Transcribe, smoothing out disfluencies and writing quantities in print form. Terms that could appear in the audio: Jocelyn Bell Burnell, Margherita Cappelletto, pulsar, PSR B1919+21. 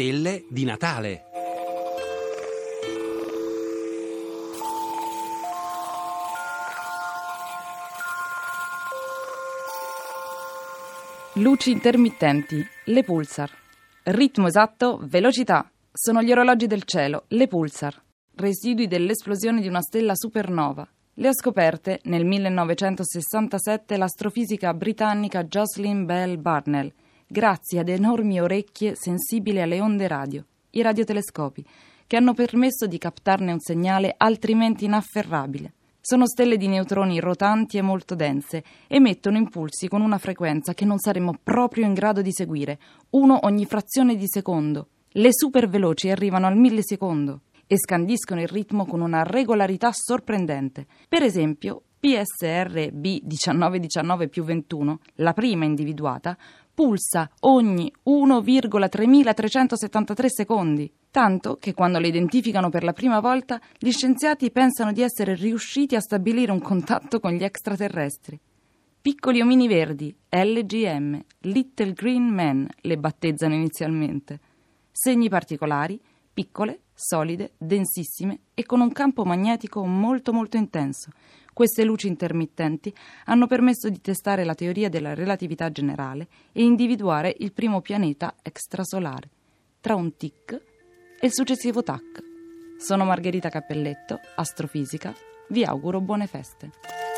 stelle di Natale. Luci intermittenti, le pulsar. Ritmo esatto, velocità. Sono gli orologi del cielo, le pulsar. Residui dell'esplosione di una stella supernova. Le ha scoperte nel 1967 l'astrofisica britannica Jocelyn Bell Burnell, grazie ad enormi orecchie sensibili alle onde radio, i radiotelescopi, che hanno permesso di captarne un segnale altrimenti inafferrabile. Sono stelle di neutroni rotanti e molto dense, emettono impulsi con una frequenza che non saremmo proprio in grado di seguire, uno ogni frazione di secondo. Le superveloci arrivano al millisecondo e scandiscono il ritmo con una regolarità sorprendente. Per esempio, PSR B1919+21, la prima individuata, pulsa ogni 1,3373 secondi, tanto che quando le identificano per la prima volta gli scienziati pensano di essere riusciti a stabilire un contatto con gli extraterrestri. Piccoli omini verdi, LGM, Little Green Men, le battezzano inizialmente. Segni particolari, piccole, solide, densissime e con un campo magnetico molto molto intenso. Queste luci intermittenti hanno permesso di testare la teoria della relatività generale e individuare il primo pianeta extrasolare, tra un tic e il successivo tac. Sono Margherita Cappelletto, astrofisica, vi auguro buone feste.